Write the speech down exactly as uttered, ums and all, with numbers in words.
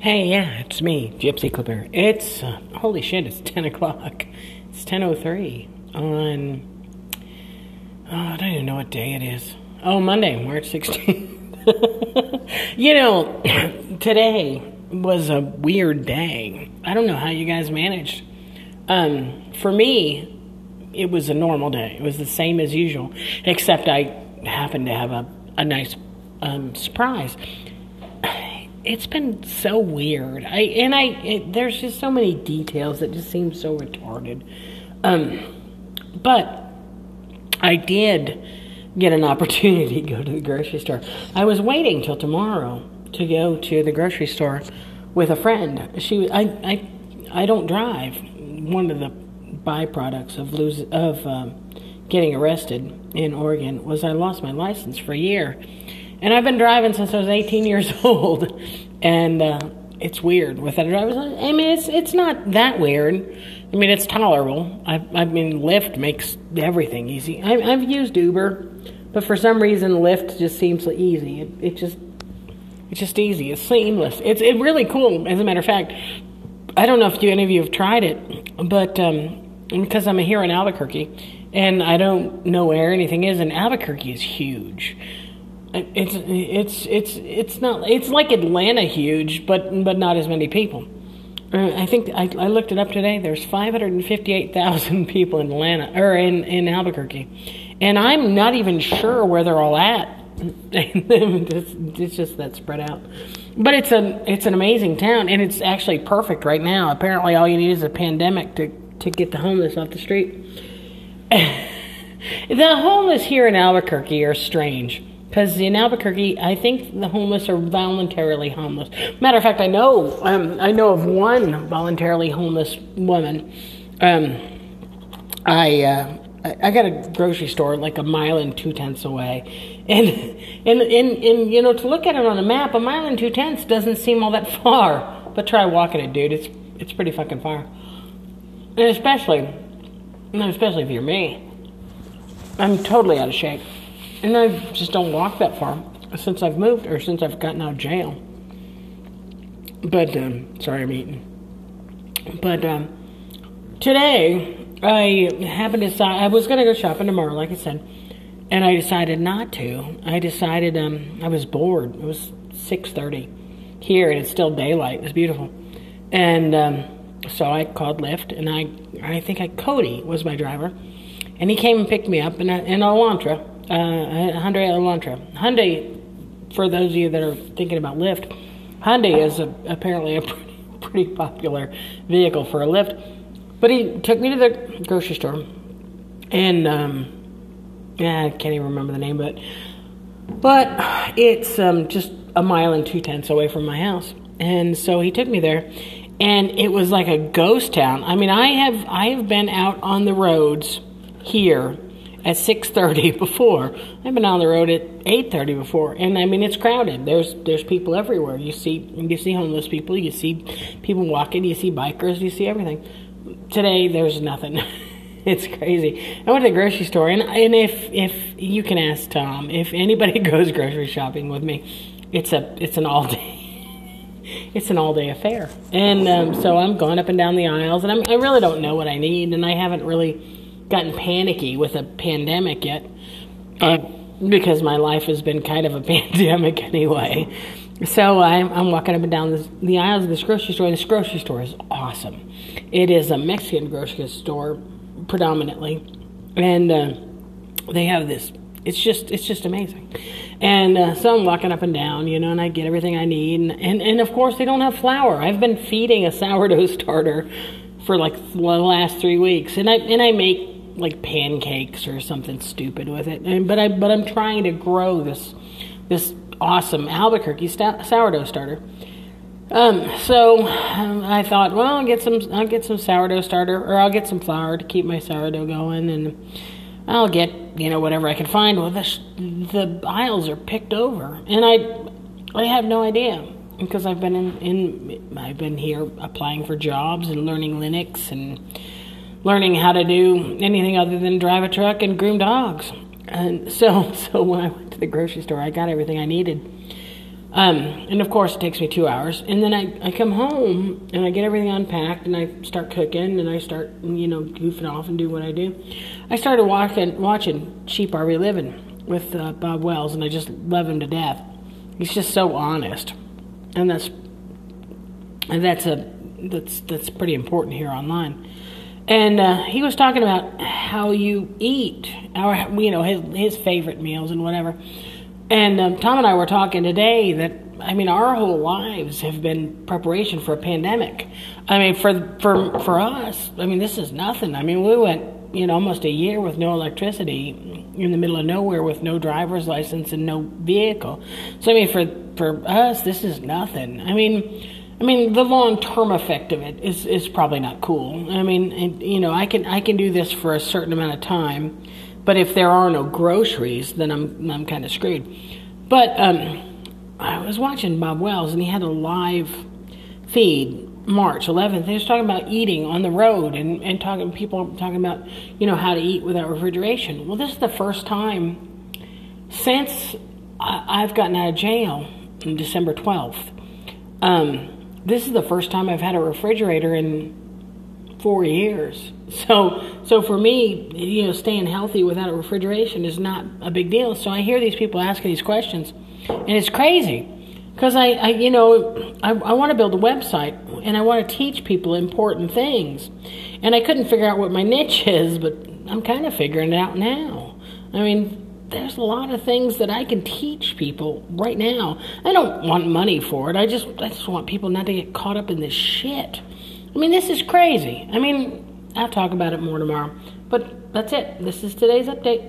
Hey, yeah, it's me, Gypsy Clipper. It's, uh, holy shit, it's ten o'clock. It's ten oh three on, oh, I don't even know what day it is. Oh, Monday, March sixteenth. You know, today was a weird day. I don't know how you guys managed. Um, for me, it was a normal day. It was the same as usual, except I happened to have a, a nice um, surprise. It's been so weird. I and I it, there's just so many details that just seem so retarded. Um, but I did get an opportunity to go to the grocery store. I was waiting till tomorrow to go to the grocery store with a friend. She I I I don't drive. One of the byproducts of lose of um, getting arrested in Oregon was I lost my license for a year. And I've been driving since I was eighteen years old, and uh, it's weird without a driver's license. I mean, it's it's not that weird. I mean, it's tolerable. I I mean, Lyft makes everything easy. I, I've used Uber, but for some reason, Lyft just seems so easy. It it just it's just easy. It's seamless. It's it really cool. As a matter of fact, I don't know if you, any of you have tried it, but um, because I'm here in Albuquerque, and I don't know where anything is, and Albuquerque is huge. It's it's it's it's not it's like Atlanta huge, but but not as many people. Uh, I think I, I looked it up today. There's five hundred fifty-eight thousand people in Atlanta or in, in Albuquerque, and I'm not even sure where they're all at. it's, it's just that spread out. But it's an it's an amazing town, and it's actually perfect right now. Apparently, all you need is a pandemic to to get the homeless off the street. The homeless here in Albuquerque are strange. Because in Albuquerque, I think the homeless are voluntarily homeless. Matter of fact, I know um, I know of one voluntarily homeless woman. Um, I uh, I got a grocery store like a mile and two tenths away, and and, and and you know, to look at it on a map, a mile and two tenths doesn't seem all that far. But try walking it, dude. It's it's pretty fucking far, and especially, especially if you're me. I'm totally out of shape. And I just don't walk that far since I've moved or since I've gotten out of jail. But, um, sorry I'm eating. But, um, today I happened to decide, I was going to go shopping tomorrow, like I said. And I decided not to. I decided, um, I was bored. It was six thirty here and it's still daylight. It's beautiful. And, um, so I called Lyft and I, I think I, Cody was my driver. And he came and picked me up in, a, in Elantra. Uh, Hyundai Elantra. Hyundai, for those of you that are thinking about Lyft, Hyundai is a, apparently a pretty, pretty popular vehicle for a Lyft. But he took me to the grocery store, and um, yeah, I can't even remember the name, but but it's um, just a mile and two tenths away from my house, and so he took me there, and it was like a ghost town. I mean, I have I have been out on the roads here at six thirty before. I've been on the road at eight thirty before, and I mean, it's crowded. There's there's people everywhere. You see you see homeless people, you see people walking, you see bikers, you see everything. Today there's nothing. It's crazy. I went to the grocery store, and and if if you can ask Tom, if anybody goes grocery shopping with me, it's a it's an all day it's an all day affair. And um, so I'm going up and down the aisles, and I'm, I really don't know what I need, and I haven't really gotten panicky with a pandemic yet, uh, because my life has been kind of a pandemic anyway. So I'm, I'm walking up and down this, the aisles of this grocery store, and this grocery store is awesome. It is a Mexican grocery store predominantly, and uh, they have this. It's just it's just amazing. And uh, so I'm walking up and down, you know, and I get everything I need, and, and, and of course they don't have flour. I've been feeding a sourdough starter for like the last three weeks, and I and I make like pancakes or something stupid with it. And, but I, but I'm trying to grow this, this awesome Albuquerque st- sourdough starter. Um, so um, I thought, well, I'll get some, I'll get some sourdough starter, or I'll get some flour to keep my sourdough going, and I'll get, you know, whatever I can find. Well, the, sh- the aisles are picked over, and I, I have no idea, because I've been in, in, I've been here applying for jobs and learning Linux and learning how to do anything other than drive a truck and groom dogs. And so, so when I went to the grocery store, I got everything I needed. Um, and of course it takes me two hours. And then I, I come home and I get everything unpacked and I start cooking and I start, you know, goofing off and do what I do. I started walking, watching Cheap Are We Living with uh, Bob Wells, and I just love him to death. He's just so honest. And that's, and that's a, that's, that's pretty important here online. And uh, he was talking about how you eat, our, you know, his, his favorite meals and whatever. And um, Tom and I were talking today that, I mean, our whole lives have been preparation for a pandemic. I mean, for for for us, I mean, this is nothing. I mean, we went, you know, almost a year with no electricity in the middle of nowhere with no driver's license and no vehicle. So, I mean, for, for us, this is nothing. I mean... I mean, the long-term effect of it is, is probably not cool. I mean, and, you know, I can I can do this for a certain amount of time, but if there are no groceries, then I'm I'm kind of screwed. But um, I was watching Bob Wells, and he had a live feed March eleventh. He was talking about eating on the road and, and talking people talking about, you know, how to eat without refrigeration. Well, this is the first time since I, I've gotten out of jail on December twelfth. Um... This is the first time I've had a refrigerator in four years. So, so for me, you know, staying healthy without a refrigeration is not a big deal. So I hear these people asking these questions, and it's crazy because I, I, you know, I, I want to build a website and I want to teach people important things, and I couldn't figure out what my niche is, but I'm kind of figuring it out now. I mean, there's a lot of things that I can teach people right now. I don't want money for it. I just I just want people not to get caught up in this shit. I mean, this is crazy. I mean, I'll talk about it more tomorrow. But that's it. This is today's update.